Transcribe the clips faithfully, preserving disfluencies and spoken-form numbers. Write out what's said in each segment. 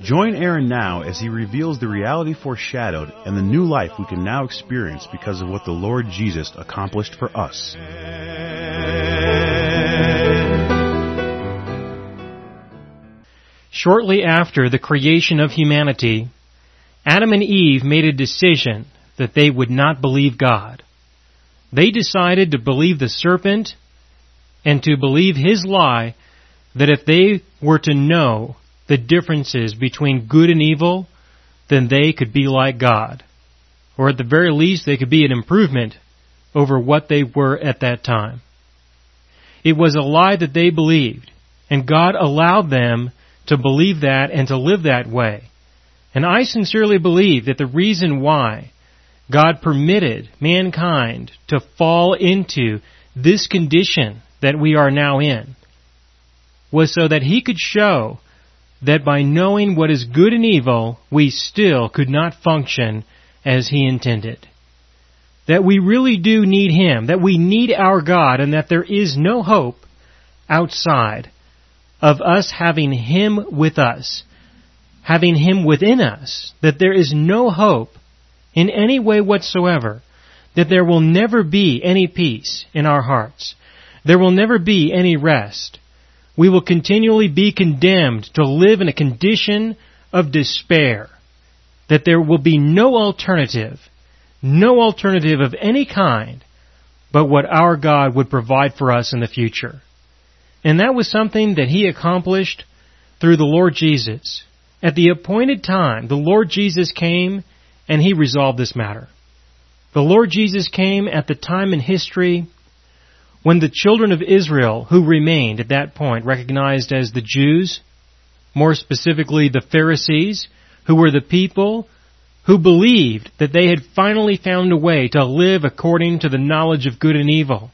Join Aaron now as he reveals the reality foreshadowed and the new life we can now experience because of what the Lord Jesus accomplished for us. Shortly after the creation of humanity, Adam and Eve made a decision that they would not believe God. They decided to believe the serpent and to believe his lie that if they were to know the differences between good and evil, then they could be like God. Or at the very least, they could be an improvement over what they were at that time. It was a lie that they believed, and God allowed them to believe that and to live that way. And I sincerely believe that the reason why God permitted mankind to fall into this condition that we are now in was so that he could show that by knowing what is good and evil, we still could not function as he intended. That we really do need him, that we need our God, and that there is no hope outside of us having him with us, having him within us, that there is no hope in any way whatsoever, that there will never be any peace in our hearts. There will never be any rest. We will continually be condemned to live in a condition of despair, that there will be no alternative, no alternative of any kind, but what our God would provide for us in the future. And that was something that he accomplished through the Lord Jesus. At the appointed time, the Lord Jesus came and he resolved this matter. The Lord Jesus came at the time in history when the children of Israel, who remained at that point recognized as the Jews, more specifically the Pharisees, who were the people who believed that they had finally found a way to live according to the knowledge of good and evil.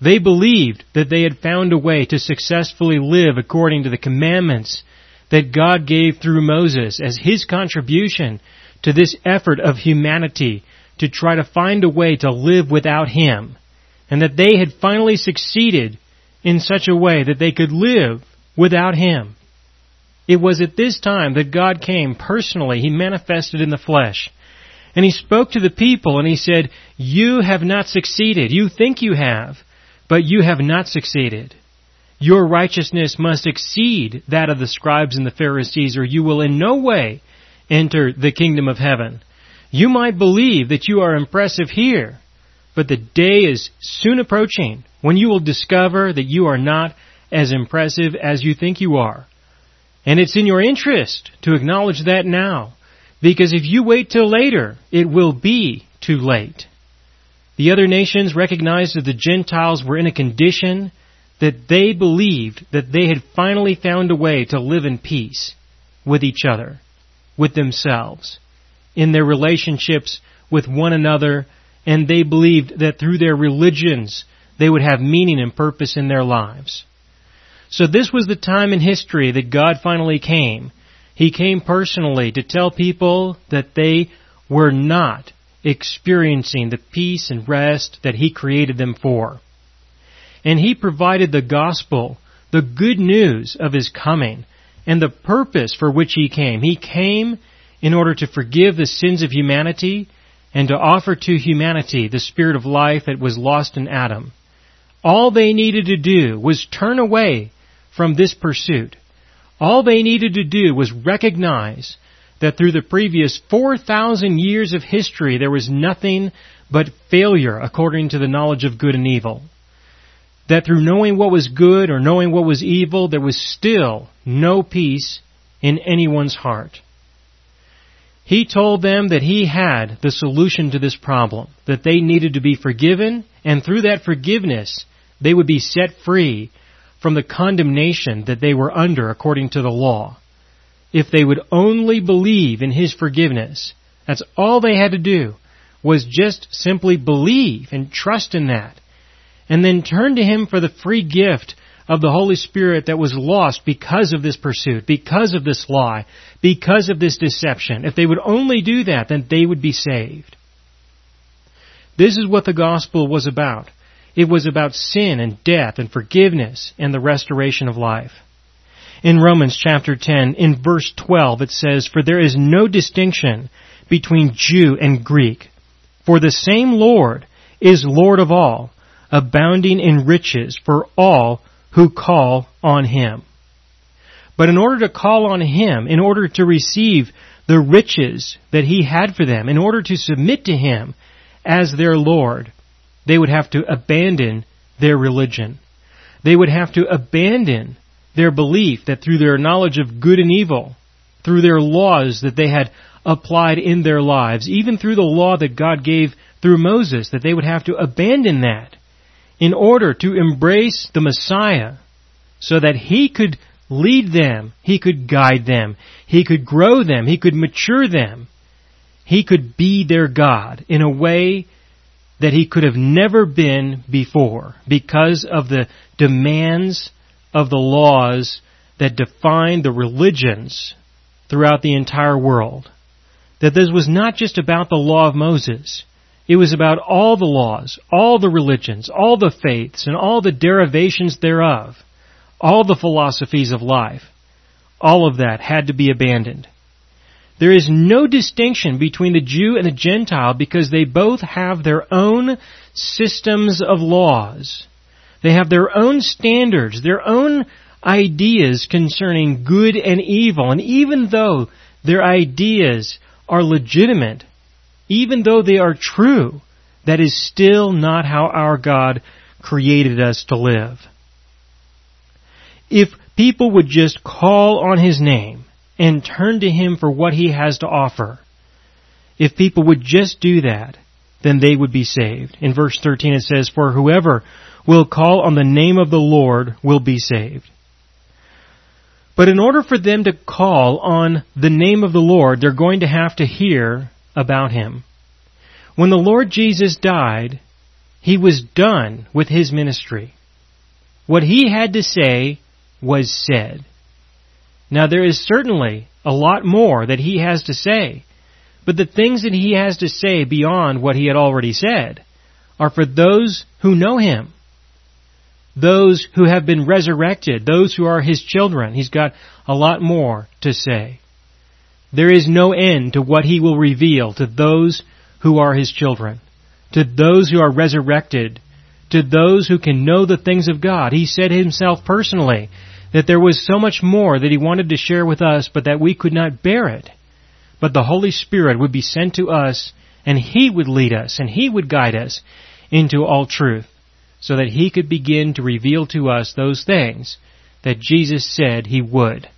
They believed that they had found a way to successfully live according to the commandments that God gave through Moses as his contribution to this effort of humanity to try to find a way to live without him. And that they had finally succeeded in such a way that they could live without him. It was at this time that God came personally. He manifested in the flesh. And he spoke to the people and he said, "You have not succeeded. You think you have, but you have not succeeded. Your righteousness must exceed that of the scribes and the Pharisees, or you will in no way enter the kingdom of heaven. You might believe that you are impressive here, but the day is soon approaching when you will discover that you are not as impressive as you think you are. And it's in your interest to acknowledge that now, because if you wait till later, it will be too late." The other nations recognized that the Gentiles were in a condition that they believed that they had finally found a way to live in peace with each other, with themselves, in their relationships with one another, and they believed that through their religions, they would have meaning and purpose in their lives. So this was the time in history that God finally came. He came personally to tell people that they were not experiencing the peace and rest that he created them for. And he provided the gospel, the good news of his coming, and the purpose for which he came. He came in order to forgive the sins of humanity, and to offer to humanity the spirit of life that was lost in Adam. All they needed to do was turn away from this pursuit. All they needed to do was recognize that through the previous four thousand years of history, there was nothing but failure according to the knowledge of good and evil. That through knowing what was good or knowing what was evil, there was still no peace in anyone's heart. He told them that he had the solution to this problem, that they needed to be forgiven, and through that forgiveness, they would be set free from the condemnation that they were under according to the law. If they would only believe in his forgiveness, that's all they had to do, was just simply believe and trust in that, and then turn to Him for the free gift of the Holy Spirit that was lost because of this pursuit, because of this lie, because of this deception. If they would only do that, then they would be saved. This is what the gospel was about. It was about sin and death and forgiveness and the restoration of life. In Romans chapter ten, in verse twelve, it says, "For there is no distinction between Jew and Greek, for the same Lord is Lord of all, abounding in riches for all who call on Him." But in order to call on Him, in order to receive the riches that He had for them, in order to submit to Him as their Lord, they would have to abandon their religion. They would have to abandon their belief that through their knowledge of good and evil, through their laws that they had applied in their lives, even through the law that God gave through Moses, that they would have to abandon that in order to embrace the Messiah so that He could lead them, He could guide them, He could grow them, He could mature them. He could be their God in a way that He could have never been before because of the demands of the laws that defined the religions throughout the entire world. That this was not just about the law of Moses. It was about all the laws, all the religions, all the faiths, and all the derivations thereof, all the philosophies of life. All of that had to be abandoned. There is no distinction between the Jew and the Gentile because they both have their own systems of laws. They have their own standards, their own ideas concerning good and evil. And even though their ideas are legitimate, even though they are true, that is still not how our God created us to live. If people would just call on His name and turn to Him for what He has to offer, if people would just do that, then they would be saved. In verse thirteen it says, "For whoever will call on the name of the Lord will be saved." But in order for them to call on the name of the Lord, they're going to have to hear about Him. When the Lord Jesus died, He was done with His ministry. What He had to say was said. Now there is certainly a lot more that He has to say, but the things that He has to say beyond what He had already said are for those who know Him, those who have been resurrected, those who are His children. He's got a lot more to say. There is no end to what He will reveal to those who are His children, to those who are resurrected, to those who can know the things of God. He said Himself personally that there was so much more that He wanted to share with us, but that we could not bear it. But the Holy Spirit would be sent to us, and He would lead us, and He would guide us into all truth, so that He could begin to reveal to us those things that Jesus said He would.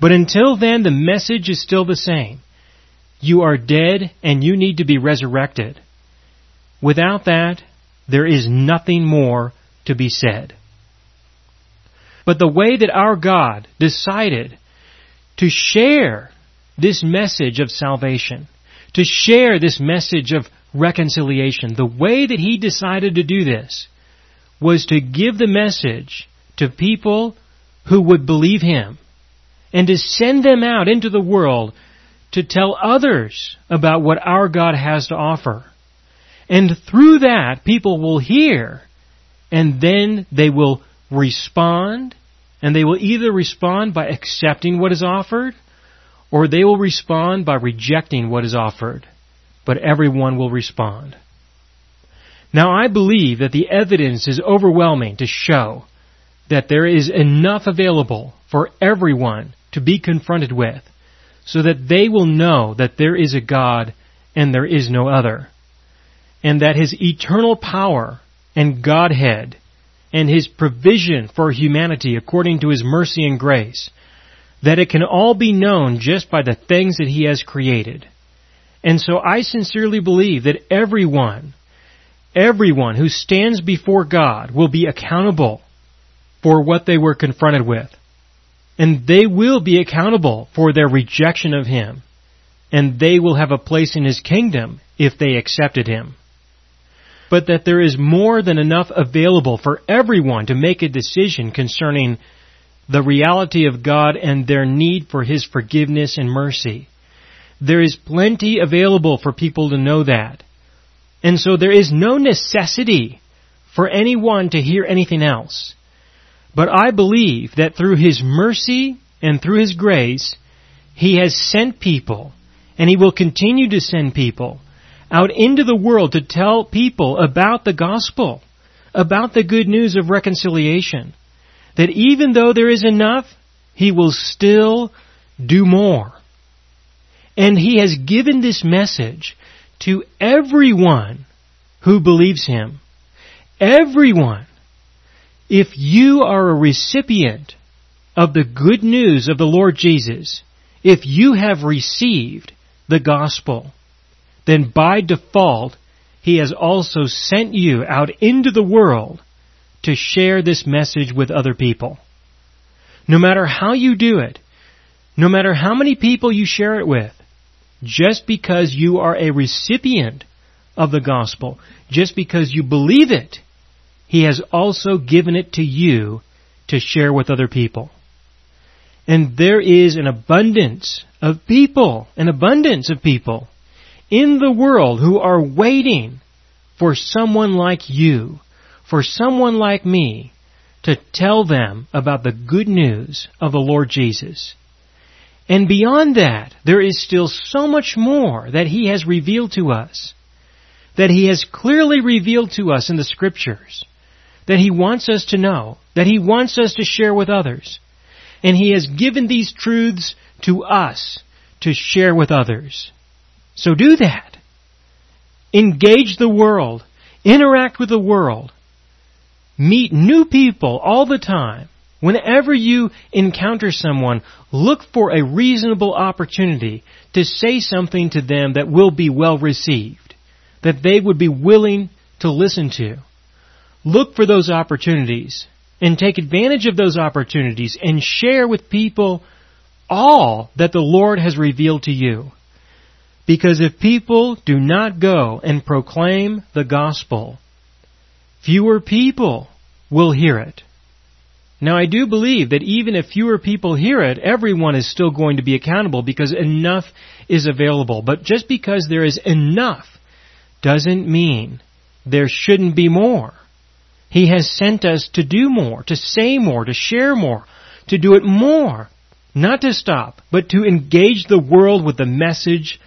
But until then, the message is still the same. You are dead, and you need to be resurrected. Without that, there is nothing more to be said. But the way that our God decided to share this message of salvation, to share this message of reconciliation, the way that He decided to do this was to give the message to people who would believe Him, and to send them out into the world to tell others about what our God has to offer. And through that, people will hear, and then they will respond, and they will either respond by accepting what is offered, or they will respond by rejecting what is offered. But everyone will respond. Now, I believe that the evidence is overwhelming to show that there is enough available for everyone to be confronted with, so that they will know that there is a God and there is no other, and that His eternal power and Godhead and His provision for humanity according to His mercy and grace, that it can all be known just by the things that He has created. And so I sincerely believe that everyone, everyone who stands before God will be accountable for what they were confronted with. And they will be accountable for their rejection of Him. and they will have a place in His kingdom if they accepted Him. But that there is more than enough available for everyone to make a decision concerning the reality of God and their need for His forgiveness and mercy. There is plenty available for people to know that. And so there is no necessity for anyone to hear anything else. But I believe that through His mercy and through His grace, He has sent people, and He will continue to send people, out into the world to tell people about the gospel, about the good news of reconciliation. That even though there is enough, He will still do more. And He has given this message to everyone who believes Him. Everyone. If you are a recipient of the good news of the Lord Jesus, if you have received the gospel, then by default, He has also sent you out into the world to share this message with other people. No matter how you do it, no matter how many people you share it with, just because you are a recipient of the gospel, just because you believe it, He has also given it to you to share with other people. And there is an abundance of people, an abundance of people in the world who are waiting for someone like you, for someone like me, to tell them about the good news of the Lord Jesus. And beyond that, there is still so much more that He has revealed to us, that He has clearly revealed to us in the Scriptures, that He wants us to know, that He wants us to share with others. And He has given these truths to us to share with others. So do that. Engage the world. Interact with the world. Meet new people all the time. Whenever you encounter someone, look for a reasonable opportunity to say something to them that will be well received, that they would be willing to listen to. Look for those opportunities and take advantage of those opportunities and share with people all that the Lord has revealed to you. Because if people do not go and proclaim the gospel, fewer people will hear it. Now, I do believe that even if fewer people hear it, everyone is still going to be accountable because enough is available. But just because there is enough doesn't mean there shouldn't be more. He has sent us to do more, to say more, to share more, to do it more. Not to stop, but to engage the world with the message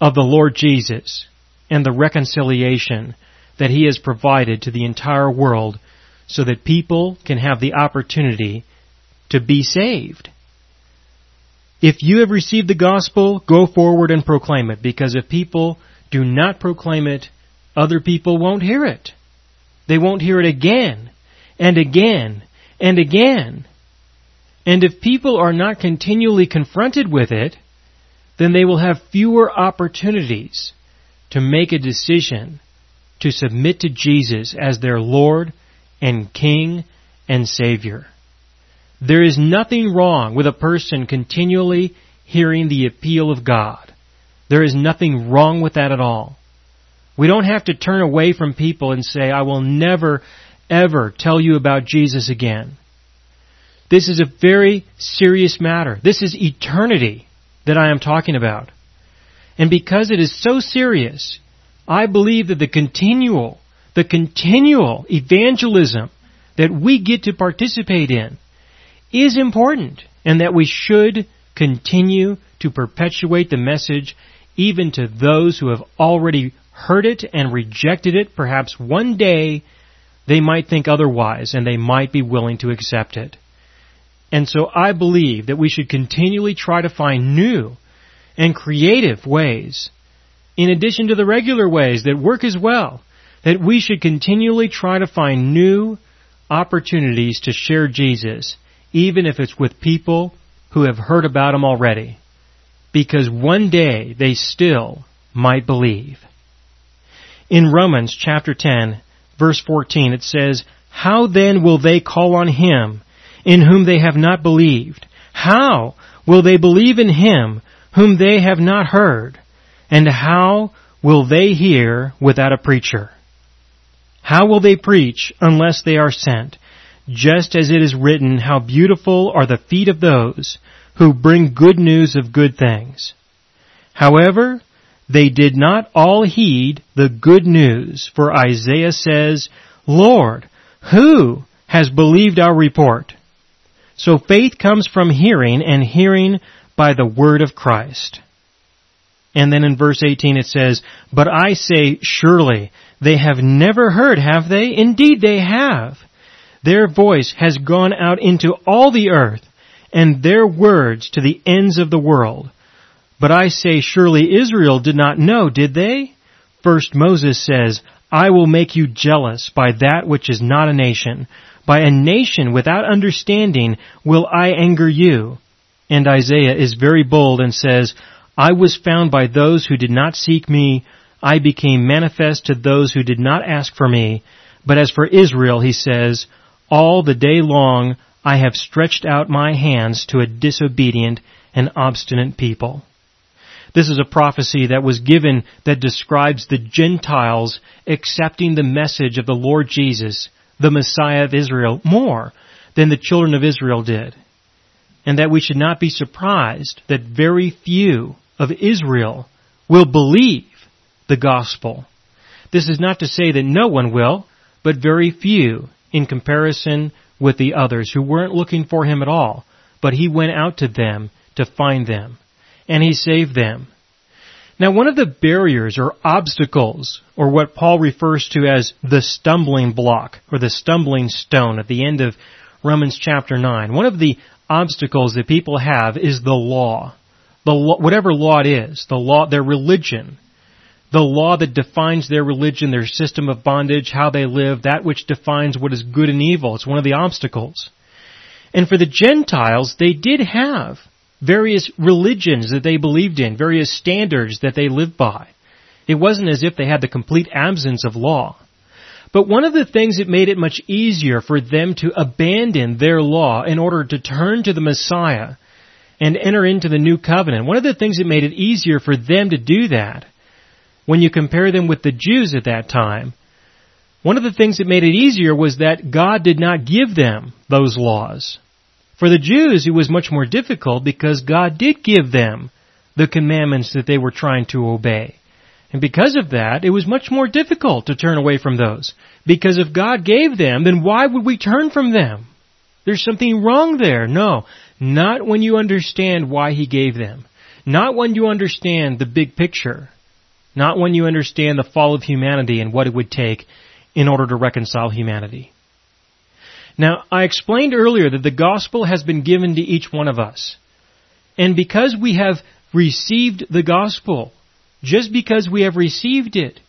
of the Lord Jesus and the reconciliation that He has provided to the entire world, so that people can have the opportunity to be saved. If you have received the gospel, go forward and proclaim it, because if people do not proclaim it, other people won't hear it. They won't hear it again and again and again. And if people are not continually confronted with it, then they will have fewer opportunities to make a decision to submit to Jesus as their Lord and King and Savior. There is nothing wrong with a person continually hearing the appeal of God. There is nothing wrong with that at all. We don't have to turn away from people and say, I will never, ever tell you about Jesus again. This is a very serious matter. This is eternity that I am talking about. And because it is so serious, I believe that the continual The continual evangelism that we get to participate in is important, and that we should continue to perpetuate the message even to those who have already heard it and rejected it. Perhaps one day they might think otherwise and they might be willing to accept it. And so I believe that we should continually try to find new and creative ways, in addition to the regular ways that work as well, that we should continually try to find new opportunities to share Jesus, even if it's with people who have heard about Him already, because one day they still might believe. In Romans chapter ten, verse fourteen, it says, How then will they call on Him in whom they have not believed? How will they believe in Him whom they have not heard? And how will they hear without a preacher? How will they preach unless they are sent? Just as it is written, how beautiful are the feet of those who bring good news of good things. However, they did not all heed the good news, for Isaiah says, Lord, who has believed our report? So faith comes from hearing, and hearing by the word of Christ. And then in verse eighteen it says, But I say, surely they have never heard, have they? Indeed they have. Their voice has gone out into all the earth, and their words to the ends of the world. But I say, surely Israel did not know, did they? First Moses says, I will make you jealous by that which is not a nation. By a nation without understanding will I anger you. And Isaiah is very bold and says, I was found by those who did not seek me. I became manifest to those who did not ask for me. But as for Israel, he says, all the day long I have stretched out my hands to a disobedient and obstinate people. This is a prophecy that was given that describes the Gentiles accepting the message of the Lord Jesus, the Messiah of Israel, more than the children of Israel did. And that we should not be surprised that very few of Israel will believe the gospel. This is not to say that no one will, but very few in comparison with the others who weren't looking for him at all. But he went out to them to find them, and he saved them. Now, one of the barriers or obstacles, or what Paul refers to as the stumbling block or the stumbling stone at the end of Romans chapter nine, one of the obstacles that people have is the law. The law, whatever law it is, the law, their religion, the law that defines their religion, their system of bondage, how they live, that which defines what is good and evil. It's one of the obstacles. And for the Gentiles, they did have various religions that they believed in, various standards that they lived by. It wasn't as if they had the complete absence of law. But one of the things that made it much easier for them to abandon their law in order to turn to the Messiah and enter into the new covenant, one of the things that made it easier for them to do that, when you compare them with the Jews at that time, one of the things that made it easier was that God did not give them those laws. For the Jews, it was much more difficult because God did give them the commandments that they were trying to obey. And because of that, it was much more difficult to turn away from those. Because if God gave them, then why would we turn from them? There's something wrong there. No, not when you understand why He gave them. Not when you understand the big picture. Not when you understand the fall of humanity and what it would take in order to reconcile humanity. Now, I explained earlier that the gospel has been given to each one of us. And because we have received the gospel, just because we have received it,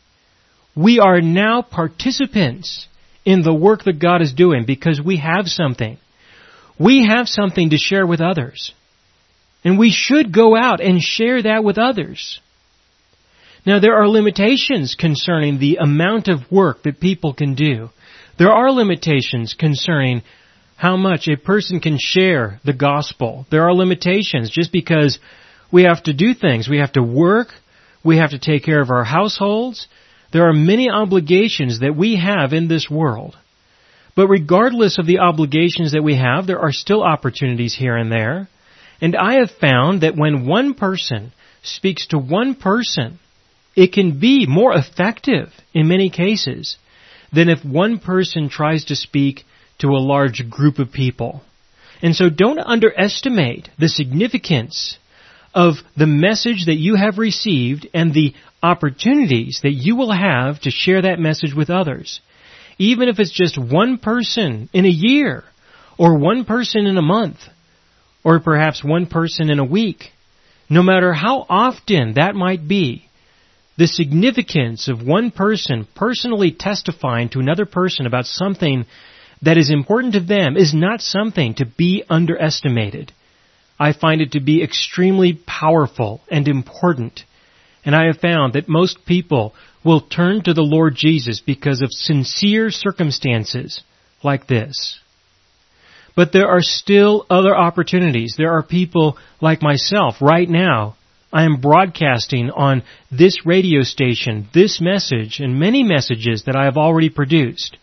we are now participants in the work that God is doing because we have something. We have something to share with others. And we should go out and share that with others. Now, there are limitations concerning the amount of work that people can do. There are limitations concerning how much a person can share the gospel. There are limitations just because we have to do things. We have to work. We have to take care of our households. There are many obligations that we have in this world. But regardless of the obligations that we have, there are still opportunities here and there. And I have found that when one person speaks to one person, it can be more effective in many cases than if one person tries to speak to a large group of people. And so don't underestimate the significance of the message that you have received and the opportunities that you will have to share that message with others. Even if it's just one person in a year, or one person in a month, or perhaps one person in a week, no matter how often that might be, the significance of one person personally testifying to another person about something that is important to them is not something to be underestimated. I find it to be extremely powerful and important. And I have found that most people will turn to the Lord Jesus because of sincere circumstances like this. But there are still other opportunities. There are people like myself right now I am broadcasting on this radio station, this message, and many messages that I have already produced.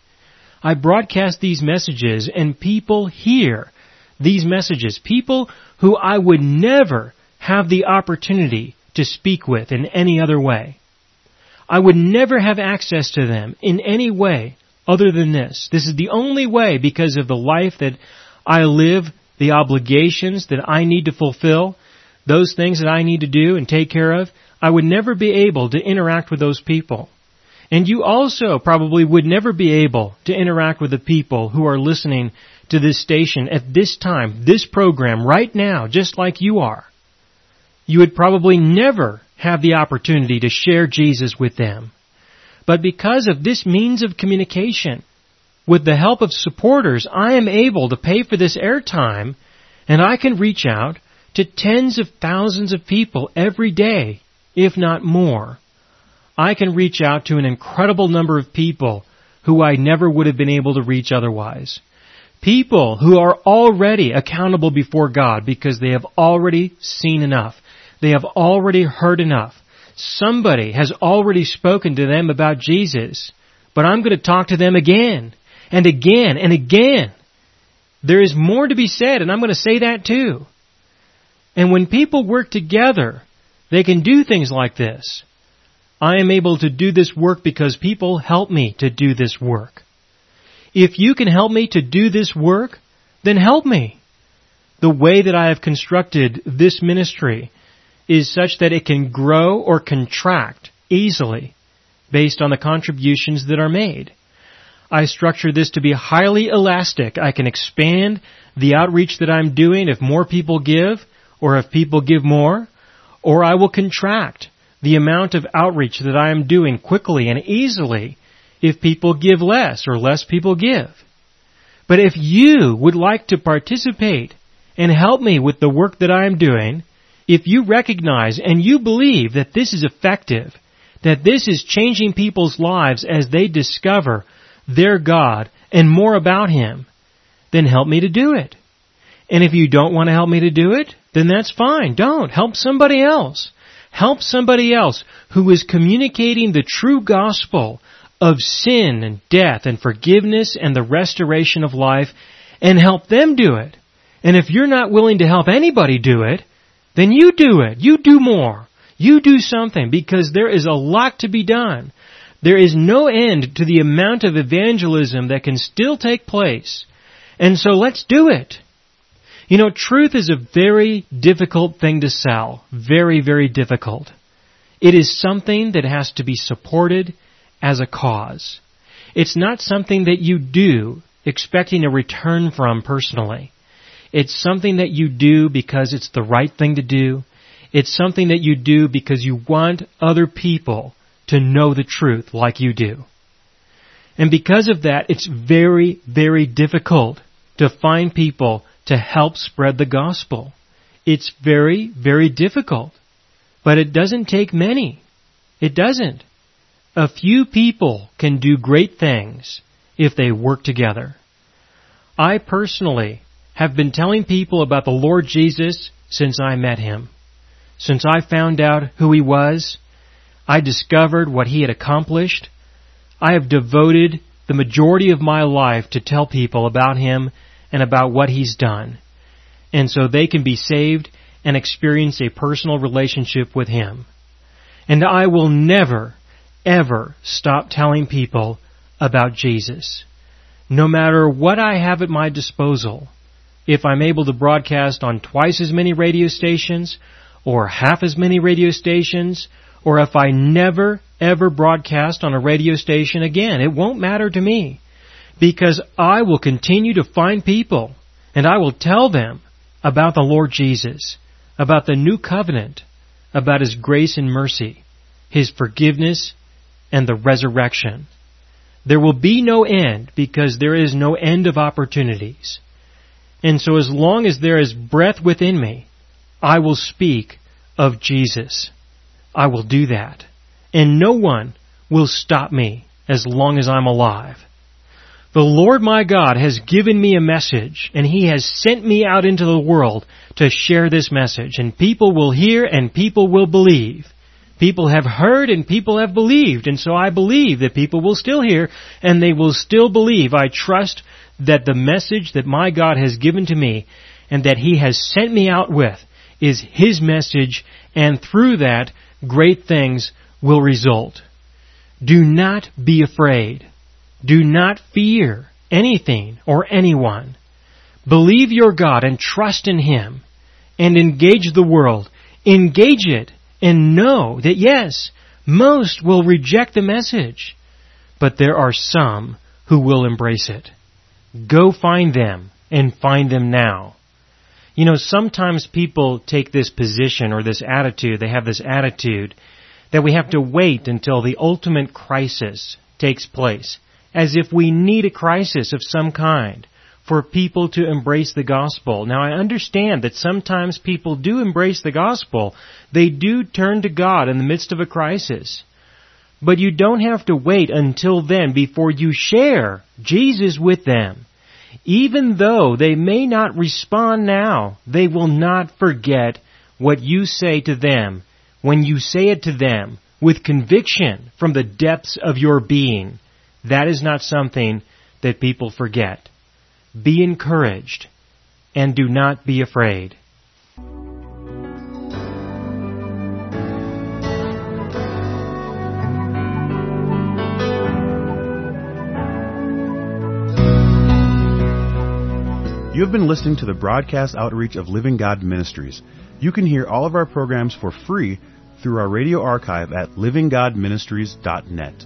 I broadcast these messages, and people hear these messages. People who I would never have the opportunity to speak with in any other way. I would never have access to them in any way other than this. This is the only way, because of the life that I live, the obligations that I need to fulfill, those things that I need to do and take care of. I would never be able to interact with those people. And you also probably would never be able to interact with the people who are listening to this station at this time, this program, right now, just like you are. You would probably never have the opportunity to share Jesus with them. But because of this means of communication, with the help of supporters, I am able to pay for this airtime, and I can reach out to tens of thousands of people every day, if not more. I can reach out to an incredible number of people who I never would have been able to reach otherwise. People who are already accountable before God because they have already seen enough. They have already heard enough. Somebody has already spoken to them about Jesus, but I'm going to talk to them again and again and again. There is more to be said, and I'm going to say that too. And when people work together, they can do things like this. I am able to do this work because people help me to do this work. If you can help me to do this work, then help me. The way that I have constructed this ministry is such that it can grow or contract easily based on the contributions that are made. I structure this to be highly elastic. I can expand the outreach that I'm doing if more people give, or if people give more, or I will contract the amount of outreach that I am doing quickly and easily if people give less or less people give. But if you would like to participate and help me with the work that I am doing, if you recognize and you believe that this is effective, that this is changing people's lives as they discover their God and more about Him, then help me to do it. And if you don't want to help me to do it, then that's fine. Don't. Help somebody else. Help somebody else who is communicating the true gospel of sin and death and forgiveness and the restoration of life, and help them do it. And if you're not willing to help anybody do it, then you do it. You do more. You do something, because there is a lot to be done. There is no end to the amount of evangelism that can still take place. And so let's do it. You know, truth is a very difficult thing to sell. Very, very difficult. It is something that has to be supported as a cause. It's not something that you do expecting a return from personally. It's something that you do because it's the right thing to do. It's something that you do because you want other people to know the truth like you do. And because of that, it's very, very difficult to find people to help spread the gospel. It's very, very difficult. But it doesn't take many. It doesn't. A few people can do great things if they work together. I personally have been telling people about the Lord Jesus since I met Him. Since I found out who He was, I discovered what He had accomplished. I have devoted the majority of my life to tell people about Him and about what He's done, and so they can be saved and experience a personal relationship with Him. And I will never, ever stop telling people about Jesus. No matter what I have at my disposal, if I'm able to broadcast on twice as many radio stations, or half as many radio stations, or if I never, ever broadcast on a radio station again, it won't matter to me. Because I will continue to find people, and I will tell them about the Lord Jesus, about the new covenant, about His grace and mercy, His forgiveness, and the resurrection. There will be no end, because there is no end of opportunities. And so as long as there is breath within me, I will speak of Jesus. I will do that. And no one will stop me as long as I'm alive. The Lord my God has given me a message, and He has sent me out into the world to share this message. And people will hear, and people will believe. People have heard, and people have believed. And so I believe that people will still hear, and they will still believe. I trust that the message that my God has given to me, and that He has sent me out with, is His message, and through that, great things will result. Do not be afraid. Do not fear anything or anyone. Believe your God and trust in Him, and engage the world. Engage it and know that, yes, most will reject the message, but there are some who will embrace it. Go find them, and find them now. You know, sometimes people take this position or this attitude, they have this attitude that we have to wait until the ultimate crisis takes place, as if we need a crisis of some kind for people to embrace the gospel. Now, I understand that sometimes people do embrace the gospel. They do turn to God in the midst of a crisis. But you don't have to wait until then before you share Jesus with them. Even though they may not respond now, they will not forget what you say to them when you say it to them with conviction from the depths of your being. That is not something that people forget. Be encouraged and do not be afraid. You have been listening to the broadcast outreach of Living God Ministries. You can hear all of our programs for free through our radio archive at living god ministries dot net.